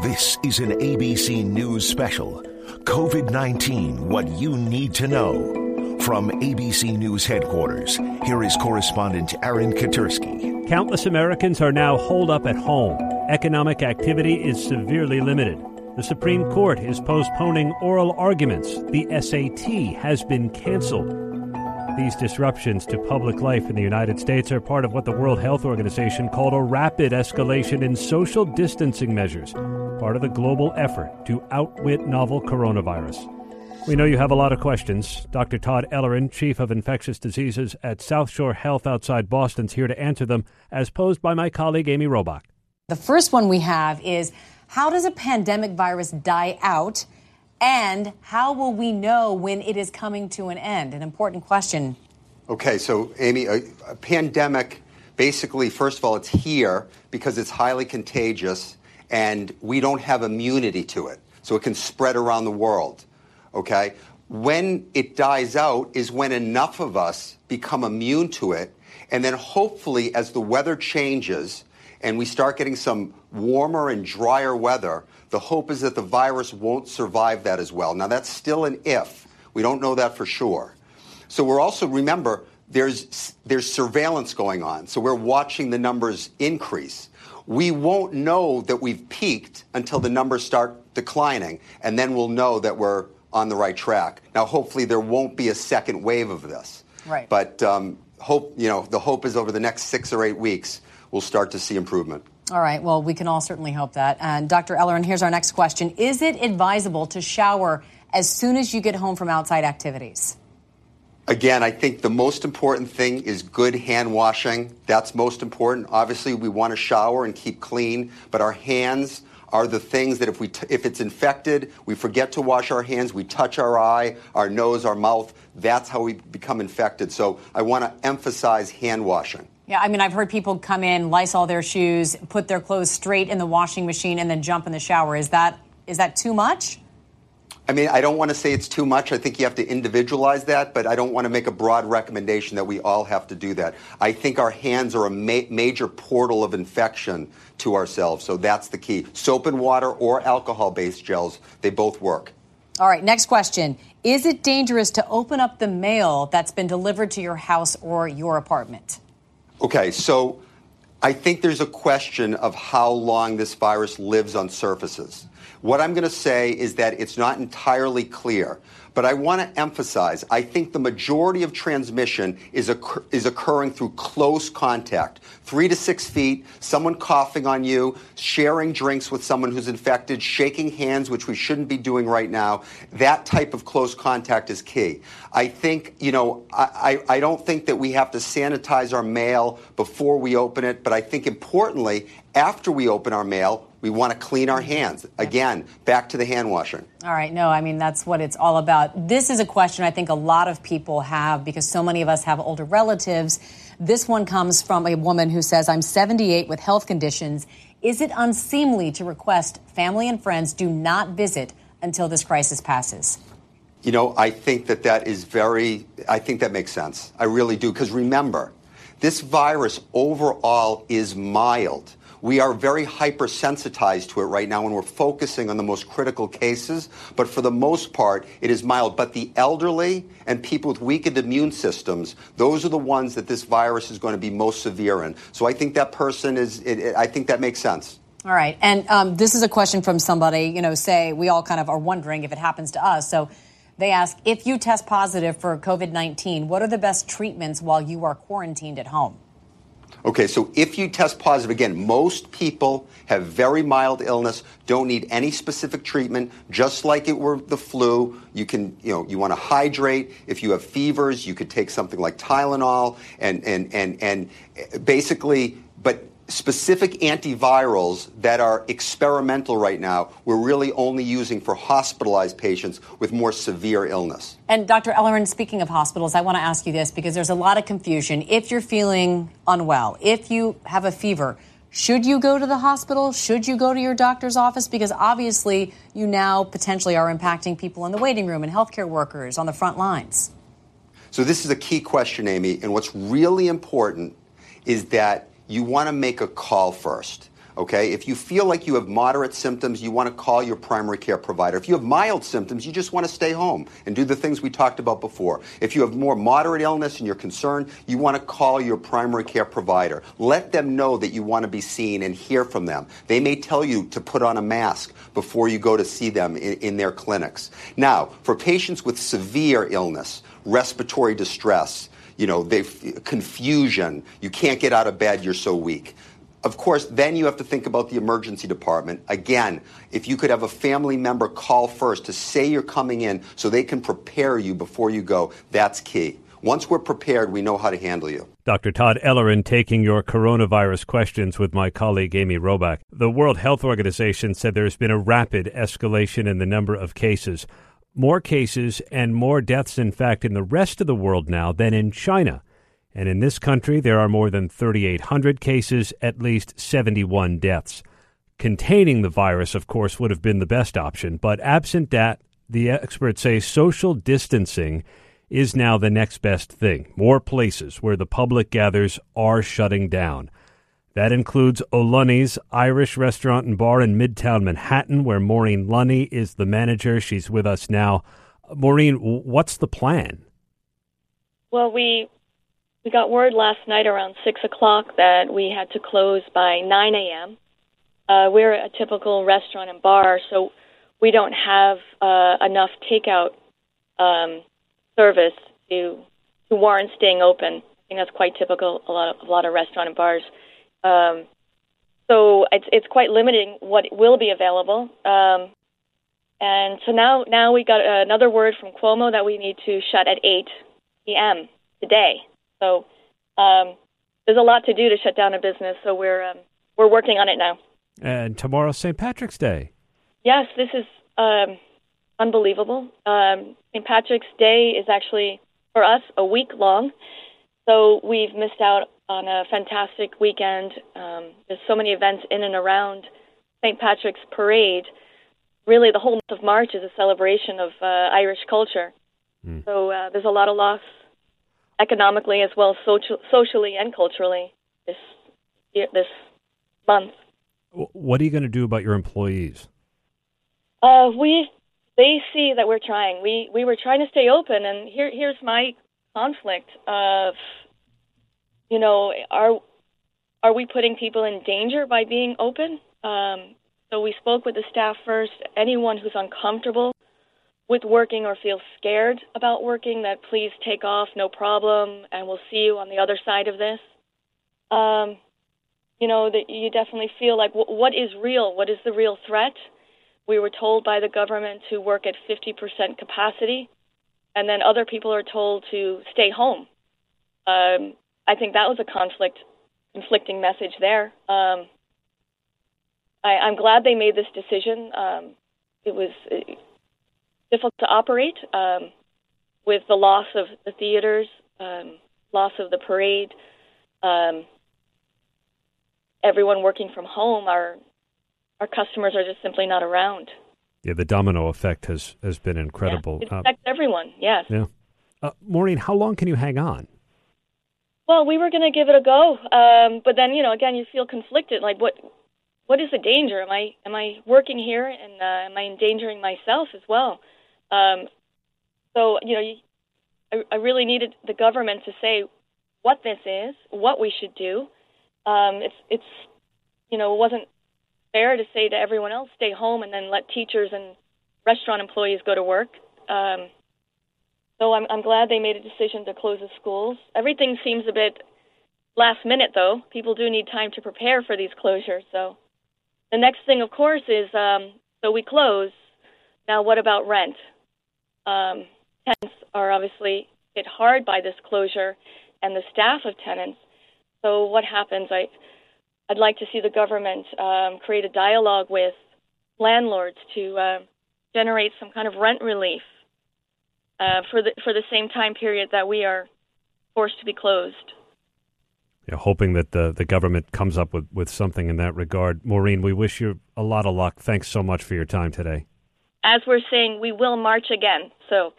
This is an ABC News special, COVID-19, What You Need to Know. From ABC News headquarters, here is correspondent Aaron Katursky. Countless Americans are now holed up at home. Economic activity is severely limited. The Supreme Court is postponing oral arguments. The SAT has been canceled. These disruptions to public life in the United States are part of what the World Health Organization called a rapid escalation in social distancing measures, part of the global effort to outwit novel coronavirus. We know you have a lot of questions. Dr. Todd Ellerin, Chief of Infectious Diseases at South Shore Health outside Boston, is here to answer them, as posed by my colleague Amy Robach. The first one we have is, how does a pandemic virus die out, and how will we know when it is coming to an end? An important question. Okay, so, Amy, a pandemic, basically, first of all, it's here because it's highly contagious, and we don't have immunity to it, so it can spread around the world, okay? When it dies out is when enough of us become immune to it, and then hopefully as the weather changes and we start getting some warmer and drier weather, the hope is that the virus won't survive that as well. Now, that's still an if. We don't know that for sure. So we're also, remember, there's surveillance going on. So we're watching the numbers increase. We won't know that we've peaked until the numbers start declining, and then we'll know that we're on the right track. Now, hopefully there won't be a second wave of this. Right. But the hope is over the next 6 or 8 weeks, we'll start to see improvement. All right. Well, we can all certainly hope that. And Dr. Ellerin, here's our next question. Is it advisable to shower as soon as you get home from outside activities? Again, I think the most important thing is good hand washing. That's most important. Obviously, we want to shower and keep clean, but our hands are the things that if it's infected, we forget to wash our hands, we touch our eye, our nose, our mouth. That's how we become infected. So I want to emphasize hand washing. Yeah, I mean, I've heard people come in, Lysol their shoes, put their clothes straight in the washing machine, and then jump in the shower. Is that too much? I mean, I don't want to say it's too much. I think you have to individualize that, but I don't want to make a broad recommendation that we all have to do that. I think our hands are a major portal of infection to ourselves, so that's the key. Soap and water or alcohol-based gels, they both work. All right, next question. Is it dangerous to open up the mail that's been delivered to your house or your apartment? Okay, so I think there's a question of how long this virus lives on surfaces. What I'm going to say is that it's not entirely clear, but I want to emphasize, I think the majority of transmission is occurring through close contact, 3 to 6 feet, someone coughing on you, sharing drinks with someone who's infected, shaking hands, which we shouldn't be doing right now. That type of close contact is key. I think, I don't think that we have to sanitize our mail before we open it, but I think importantly, after we open our mail, we want to clean our hands. Again, back to the hand washing. All right. No, I mean, that's what it's all about. This is a question I think a lot of people have because so many of us have older relatives. This one comes from a woman who says, I'm 78 with health conditions. Is it unseemly to request family and friends do not visit until this crisis passes? You know, I think that makes sense. I really do. Because remember, this virus overall is mild. We are very hypersensitized to it right now, and we're focusing on the most critical cases. But for the most part, it is mild. But the elderly and people with weakened immune systems, those are the ones that this virus is going to be most severe in. So I think that I think that makes sense. All right. And this is a question from somebody, say we all kind of are wondering if it happens to us. So they ask, if you test positive for COVID-19, what are the best treatments while you are quarantined at home? Okay, so if you test positive, again, most people have very mild illness, don't need any specific treatment, just like it were the flu. You can, you want to hydrate. If you have fevers, you could take something like Tylenol and basically, but specific antivirals that are experimental right now, we're really only using for hospitalized patients with more severe illness. And Dr. Ellerin, speaking of hospitals, I want to ask you this because there's a lot of confusion. If you're feeling unwell, if you have a fever, should you go to the hospital? Should you go to your doctor's office? Because obviously you now potentially are impacting people in the waiting room and healthcare workers on the front lines. So this is a key question, Amy, and what's really important is that you want to make a call first, okay? If you feel like you have moderate symptoms, you want to call your primary care provider. If you have mild symptoms, you just want to stay home and do the things we talked about before. If you have more moderate illness and you're concerned, you want to call your primary care provider. Let them know that you want to be seen and hear from them. They may tell you to put on a mask before you go to see them in their clinics. Now, for patients with severe illness, respiratory distress, confusion, you can't get out of bed, you're so weak. Of course, then you have to think about the emergency department. Again, if you could have a family member call first to say you're coming in so they can prepare you before you go, that's key. Once we're prepared, we know how to handle you. Dr. Todd Ellerin taking your coronavirus questions with my colleague Amy Robach. The World Health Organization said there's been a rapid escalation in the number of cases. More cases and more deaths, in fact, in the rest of the world now than in China. And in this country, there are more than 3,800 cases, at least 71 deaths. Containing the virus, of course, would have been the best option. But absent that, the experts say social distancing is now the next best thing. More places where the public gathers are shutting down. That includes O'Lunny's Irish Restaurant and Bar in Midtown Manhattan, where Maureen Lunny is the manager. She's with us now. Maureen, what's the plan? Well, we got word last night around 6 o'clock that we had to close by 9 a.m. We're a typical restaurant and bar, so we don't have enough takeout service to warrant staying open. I think that's quite typical, a lot of restaurant and bars. So it's quite limiting what will be available. And so now we got another word from Cuomo that we need to shut at 8 p.m. today. So there's a lot to do to shut down a business. So we're working on it now. And tomorrow's St. Patrick's Day. Yes, this is unbelievable. St. Patrick's Day is actually, for us, a week long. So we've missed out on a fantastic weekend. There's so many events in and around St. Patrick's Parade. Really, the whole month of March is a celebration of Irish culture. Mm. So there's a lot of loss economically as well as socially and culturally this month. What are you going to do about your employees? They see that we're trying. We were trying to stay open, and here's my conflict of, are we putting people in danger by being open? So we spoke with the staff first. Anyone who's uncomfortable with working or feels scared about working, that please take off, no problem, and we'll see you on the other side of this. That you definitely feel like, what is real? What is the real threat? We were told by the government to work at 50% capacity, and then other people are told to stay home. I think that was a conflicting message there. I'm glad they made this decision. It was difficult to operate with the loss of the theaters, loss of the parade, everyone working from home. Our customers are just simply not around. Yeah, the domino effect has been incredible. Yeah, it affects everyone, yes. Yeah. Maureen, how long can you hang on? Well, we were going to give it a go, but then, again, you feel conflicted. Like, what is the danger? Am I working here, and am I endangering myself as well? I really needed the government to say what this is, what we should do. It wasn't fair to say to everyone else, stay home, and then let teachers and restaurant employees go to work. So I'm glad they made a decision to close the schools. Everything seems a bit last minute, though. People do need time to prepare for these closures. So the next thing, of course, is so we close. Now what about rent? Tenants are obviously hit hard by this closure and the staff of tenants. So what happens? I'd like to see the government create a dialogue with landlords to generate some kind of rent relief for the same time period that we are forced to be closed. Yeah, hoping that the government comes up with something in that regard. Maureen, we wish you a lot of luck. Thanks so much for your time today. As we're saying, we will march again. So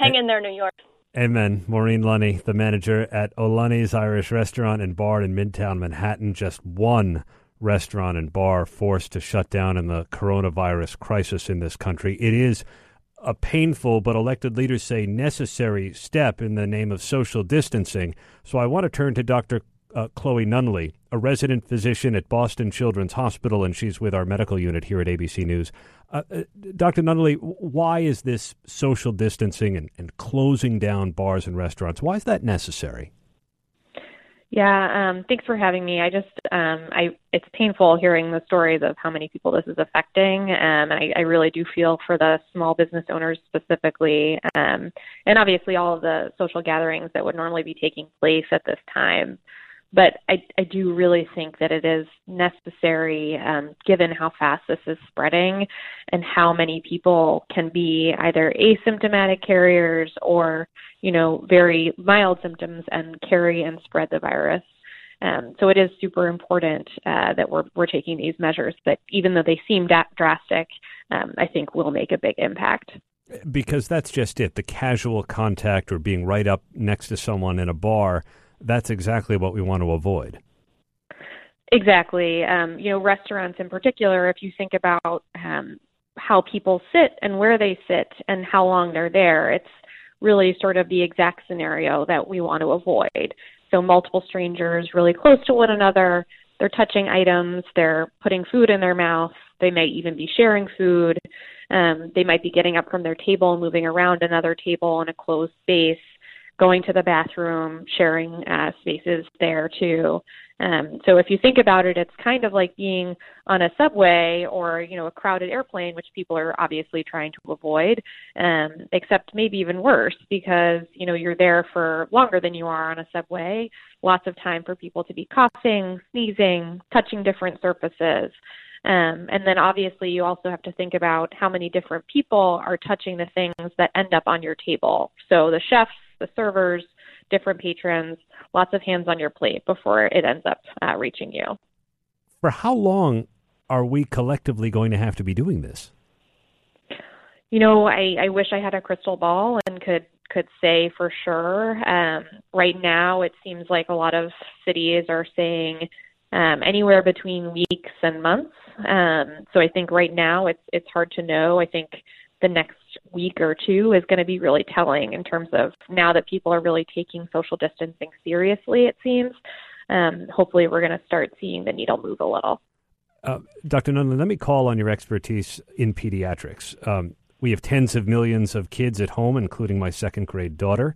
hang in there, New York. Amen. Maureen Lunny, the manager at O'Lunny's Irish Restaurant and Bar in Midtown Manhattan, just one Restaurant and Bar forced to shut down in the coronavirus crisis in this country. It is a painful, but elected leaders say necessary step in the name of social distancing. So I want to turn to Dr. Chloe Nunley, a resident physician at Boston Children's Hospital, and she's with our medical unit here at ABC News. Dr. Nunley, why is this social distancing and closing down bars and restaurants, why is that necessary? Yeah, thanks for having me. It's painful hearing the stories of how many people this is affecting, and I really do feel for the small business owners specifically, and obviously all of the social gatherings that would normally be taking place at this time. But I do really think that it is necessary, given how fast this is spreading and how many people can be either asymptomatic carriers or, you know, very mild symptoms and carry and spread the virus. So it is super important that we're taking these measures that, even though they seem drastic, I think will make a big impact. Because that's just it. The casual contact or being right up next to someone in a bar, that's exactly what we want to avoid. Exactly. You know, restaurants in particular, if you think about how people sit and where they sit and how long they're there, it's really sort of the exact scenario that we want to avoid. So multiple strangers really close to one another, they're touching items, they're putting food in their mouth, they may even be sharing food, they might be getting up from their table and moving around another table in a closed space, going to the bathroom, sharing spaces there too. So if you think about it, it's kind of like being on a subway or, you know, a crowded airplane, which people are obviously trying to avoid, except maybe even worse because, you know, you're there for longer than you are on a subway, lots of time for people to be coughing, sneezing, touching different surfaces. And then obviously you also have to think about how many different people are touching the things that end up on your table. So the chefs, the servers, different patrons, lots of hands on your plate before it ends up reaching you. For how long are we collectively going to have to be doing this? You know, I wish I had a crystal ball and could say for sure. Right now, it seems like a lot of cities are saying anywhere between weeks and months. So I think right now it's hard to know. I think the next week or two is going to be really telling in terms of now that people are really taking social distancing seriously, it seems. Hopefully we're going to start seeing the needle move a little. Dr. Nunley, let me call on your expertise in pediatrics. We have tens of millions of kids at home, including my second grade daughter.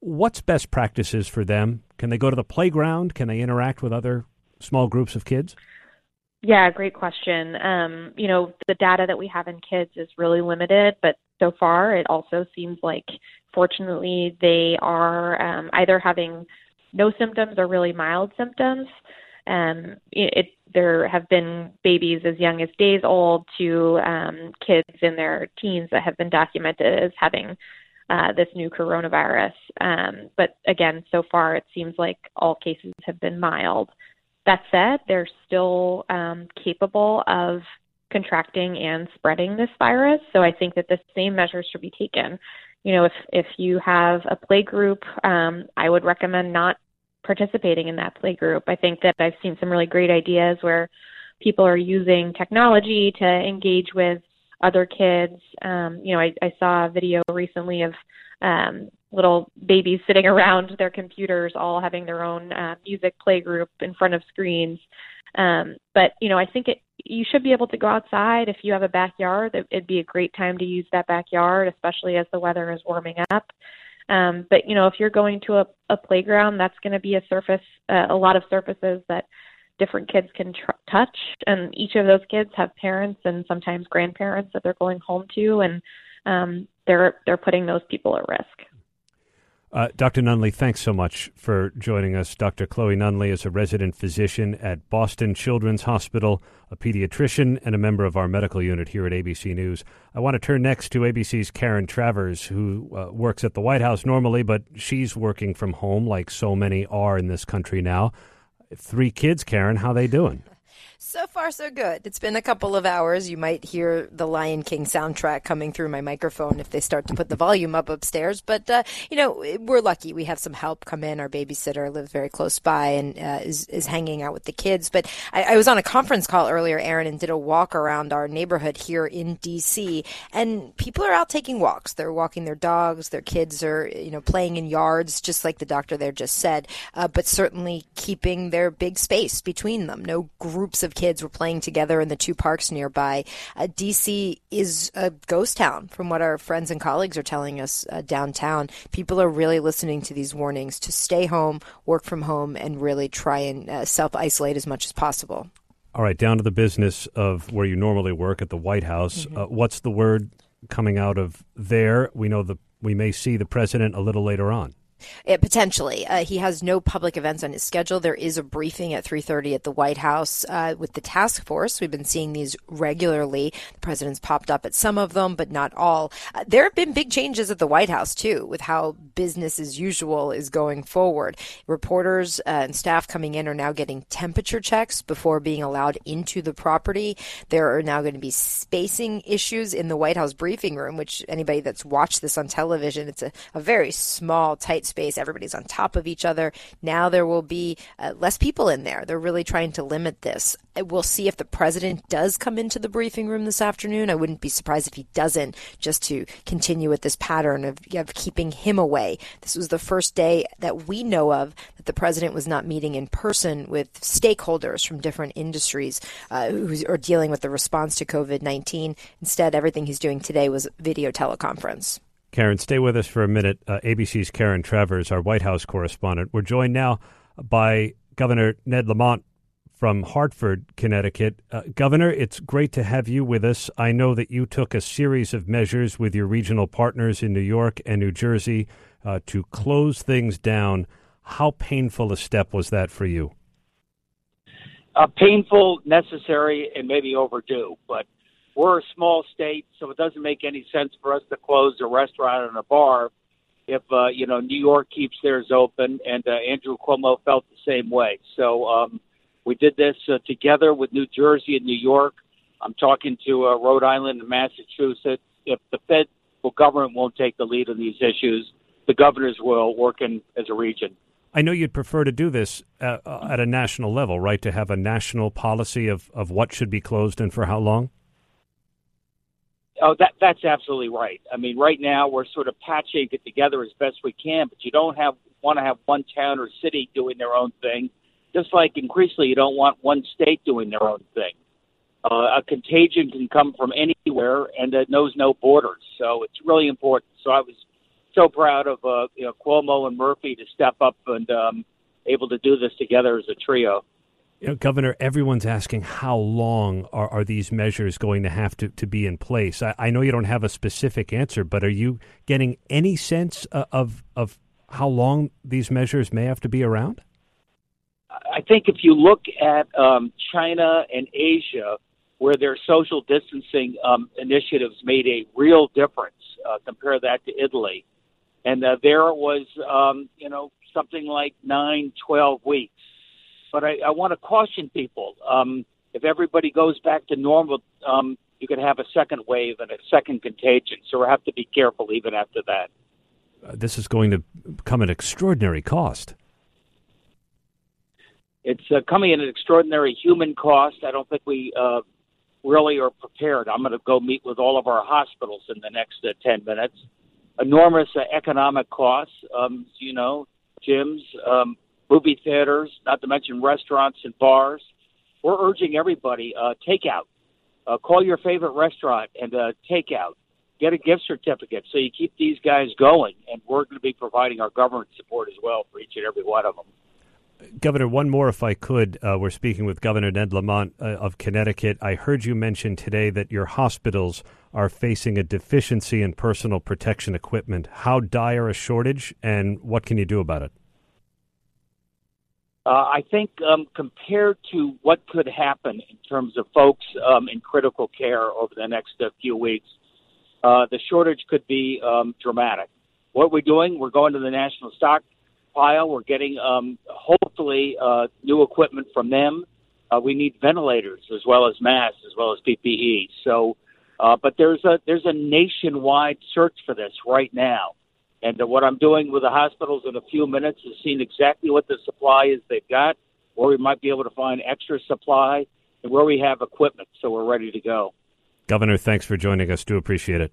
What's best practices for them? Can they go to the playground? Can they interact with other small groups of kids? Yeah, great question. You know, the data that we have in kids is really limited, but so far it also seems like, fortunately, they are either having no symptoms or really mild symptoms. There have been babies as young as days old to kids in their teens that have been documented as having this new coronavirus. But again, so far it seems like all cases have been mild. That said, they're still capable of contracting and spreading this virus. So I think that the same measures should be taken. You know, if you have a play group, I would recommend not participating in that play group. I think that I've seen some really great ideas where people are using technology to engage with other kids. You know, I saw a video recently of little babies sitting around their computers, all having their own music playgroup in front of screens. But, you know, I think you should be able to go outside. If you have a backyard, it'd be a great time to use that backyard, especially as the weather is warming up. But, you know, if you're going to a playground, that's going to be a lot of surfaces that different kids can touch. And each of those kids have parents and sometimes grandparents that they're going home to, and they're putting those people at risk. Dr. Nunley, thanks so much for joining us. Dr. Chloe Nunley is a resident physician at Boston Children's Hospital, a pediatrician, and a member of our medical unit here at ABC News. I want to turn next to ABC's Karen Travers, who works at the White House normally, but she's working from home like so many are in this country now. 3 kids, Karen, how are they doing? So far, so good. It's been a couple of hours. You might hear the Lion King soundtrack coming through my microphone if they start to put the volume up upstairs. But, we're lucky. We have some help come in. Our babysitter lives very close by and is hanging out with the kids. But I was on a conference call earlier, Aaron, and did a walk around our neighborhood here in D.C. And people are out taking walks. They're walking their dogs. Their kids are, playing in yards, just like the doctor there just said, but certainly keeping their big space between them. No groups of kids were playing together in the two parks nearby. D.C. is a ghost town, from what our friends and colleagues are telling us downtown. People are really listening to these warnings to stay home, work from home, and really try and self-isolate as much as possible. All right, down to the business of where you normally work at the White House. Mm-hmm. What's the word coming out of there? We know we may see the president a little later on. Potentially. He has no public events on his schedule. There is a briefing at 3:30 at the White House with the task force. We've been seeing these regularly. The president's popped up at some of them, but not all. There have been big changes at the White House, too, with how business as usual is going forward. Reporters and staff coming in are now getting temperature checks before being allowed into the property. There are now going to be spacing issues in the White House briefing room, which anybody that's watched this on television, it's a very small, tight space. Everybody's on top of each other. Now there will be less people in there. They're really trying to limit this. We'll see if the president does come into the briefing room this afternoon. I wouldn't be surprised if he doesn't, just to continue with this pattern of keeping him away. This was the first day that we know of that the president was not meeting in person with stakeholders from different industries who are dealing with the response to COVID-19. Instead, everything he's doing today was video teleconference. Karen, stay with us for a minute. ABC's Karen Travers, our White House correspondent. We're joined now by Governor Ned Lamont from Hartford, Connecticut. Governor, it's great to have you with us. I know that you took a series of measures with your regional partners in New York and New Jersey to close things down. How painful a step was that for you? Painful, necessary, and maybe overdue, but we're a small state, so it doesn't make any sense for us to close a restaurant and a bar if, New York keeps theirs open, and Andrew Cuomo felt the same way. So we did this together with New Jersey and New York. I'm talking to Rhode Island and Massachusetts. If the federal government won't take the lead on these issues, the governors will, working as a region. I know you'd prefer to do this at a national level, right, to have a national policy of what should be closed and for how long? Oh, that's absolutely right. I mean, right now we're sort of patching it together as best we can, but you don't want to have one town or city doing their own thing, just like increasingly you don't want one state doing their own thing. A contagion can come from anywhere, and it knows no borders, so it's really important. So I was so proud of Cuomo and Murphy to step up and able to do this together as a trio. You know, Governor, everyone's asking how long are these measures going to have to be in place? I know you don't have a specific answer, but are you getting any sense of how long these measures may have to be around? I think if you look at China and Asia, where their social distancing initiatives made a real difference, compare that to Italy. And there was, something like 9-12 weeks. But I want to caution people, if everybody goes back to normal, you could have a second wave and a second contagion. So we have to be careful even after that. This is going to come at extraordinary cost. It's coming at an extraordinary human cost. I don't think we really are prepared. I'm going to go meet with all of our hospitals in the next 10 minutes. Enormous economic costs, gyms, movie theaters, not to mention restaurants and bars. We're urging everybody, takeout. Call your favorite restaurant and takeout. Get a gift certificate so you keep these guys going. And we're going to be providing our government support as well for each and every one of them. Governor, one more if I could. We're speaking with Governor Ned Lamont of Connecticut. I heard you mention today that your hospitals are facing a deficiency in personal protection equipment. How dire a shortage, and what can you do about it? I think compared to what could happen in terms of folks in critical care over the next few weeks, the shortage could be dramatic. What we're doing, we're going to the national stockpile. We're getting, hopefully, new equipment from them. We need ventilators as well as masks, as well as PPE. So, but there's a nationwide search for this right now. And what I'm doing with the hospitals in a few minutes is seeing exactly what the supply is they've got, or we might be able to find extra supply, and where we have equipment, so we're ready to go. Governor, thanks for joining us. Do appreciate it.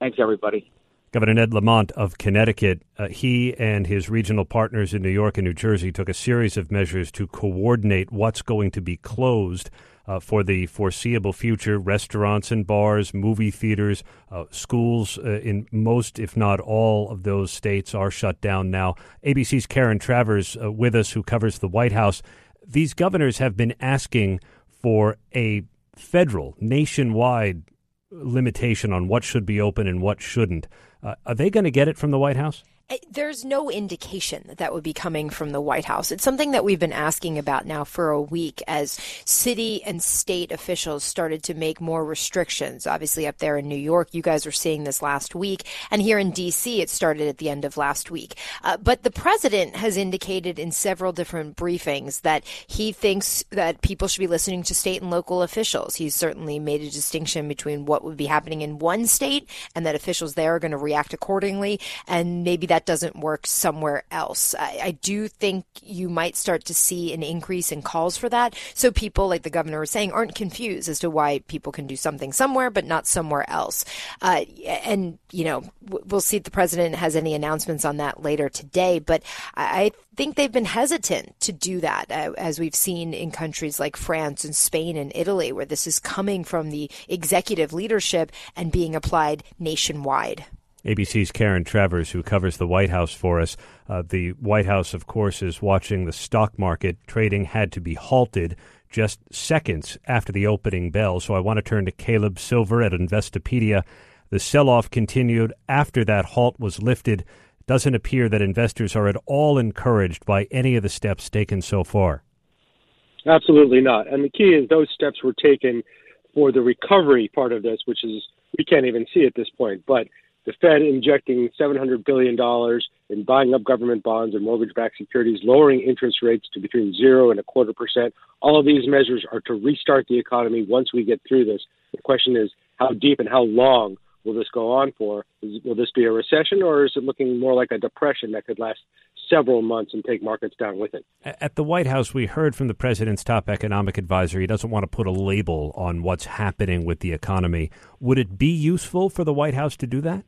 Thanks, everybody. Governor Ned Lamont of Connecticut, he and his regional partners in New York and New Jersey took a series of measures to coordinate what's going to be closed for the foreseeable future. Restaurants and bars, movie theaters, schools in most, if not all, of those states are shut down now. ABC's Karen Travers with us, who covers the White House. These governors have been asking for a federal, nationwide limitation on what should be open and what shouldn't. Are they going to get it from the White House? There's no indication that that would be coming from the White House. It's something that we've been asking about now for a week as city and state officials started to make more restrictions. Obviously, up there in New York, you guys were seeing this last week. And here in D.C., it started at the end of last week. But the president has indicated in several different briefings that he thinks that people should be listening to state and local officials. He's certainly made a distinction between what would be happening in one state and that officials there are going to react accordingly. And maybe that doesn't work somewhere else. I do think you might start to see an increase in calls for that. So people, like the governor was saying, aren't confused as to why people can do something somewhere but not somewhere else. And, you know, we'll see if the president has any announcements on that later today. But I think they've been hesitant to do that, as we've seen in countries like France and Spain and Italy, where this is coming from the executive leadership and being applied nationwide. ABC's Karen Travers, who covers the White House for us. The White House, of course, is watching the stock market. Trading had to be halted just seconds after the opening bell. So I want to turn to Caleb Silver at Investopedia. The sell-off continued after that halt was lifted. Doesn't appear that investors are at all encouraged by any of the steps taken so far. Absolutely not. And the key is those steps were taken for the recovery part of this, which is we can't even see at this point. But the Fed injecting $700 billion in buying up government bonds and mortgage-backed securities, lowering interest rates to between 0% and 0.25%. All of these measures are to restart the economy once we get through this. The question is, how deep and how long will this go on for? Will this be a recession, or is it looking more like a depression that could last several months and take markets down with it? At the White House, we heard from the president's top economic advisor. He doesn't want to put a label on what's happening with the economy. Would it be useful for the White House to do that?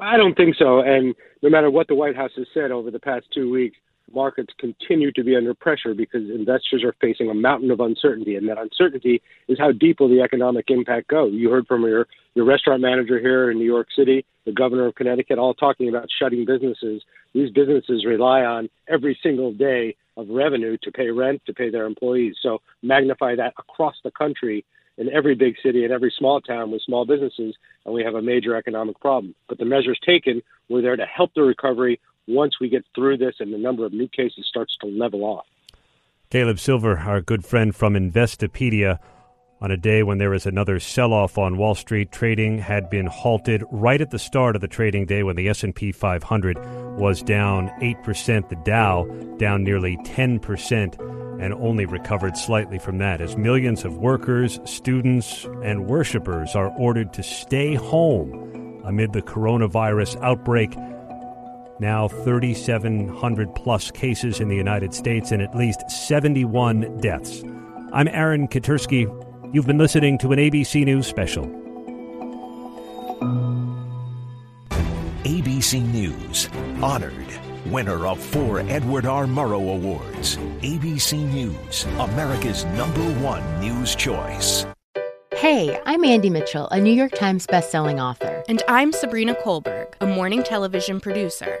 I don't think so. And no matter what the White House has said over the past 2 weeks, markets continue to be under pressure because investors are facing a mountain of uncertainty. And that uncertainty is how deep will the economic impact go? You heard from your restaurant manager here in New York City, the governor of Connecticut, all talking about shutting businesses. These businesses rely on every single day of revenue to pay rent, to pay their employees. So magnify that across the country, in every big city and every small town with small businesses, and we have a major economic problem. But the measures taken were there to help the recovery once we get through this and the number of new cases starts to level off. Caleb Silver, our good friend from Investopedia, on a day when there is another sell-off on Wall Street, trading had been halted right at the start of the trading day when the S&P 500 was down 8%, the Dow down nearly 10%. And only recovered slightly from that as millions of workers, students, and worshipers are ordered to stay home amid the coronavirus outbreak. Now 3,700 plus cases in the United States and at least 71 deaths. I'm Aaron Katursky. You've been listening to an ABC News special. ABC News, honored. Winner of 4 Edward R. Murrow Awards. ABC News, America's #1 news choice. Hey, I'm Andy Mitchell, a New York Times bestselling author. And I'm Sabrina Kohlberg, a morning television producer.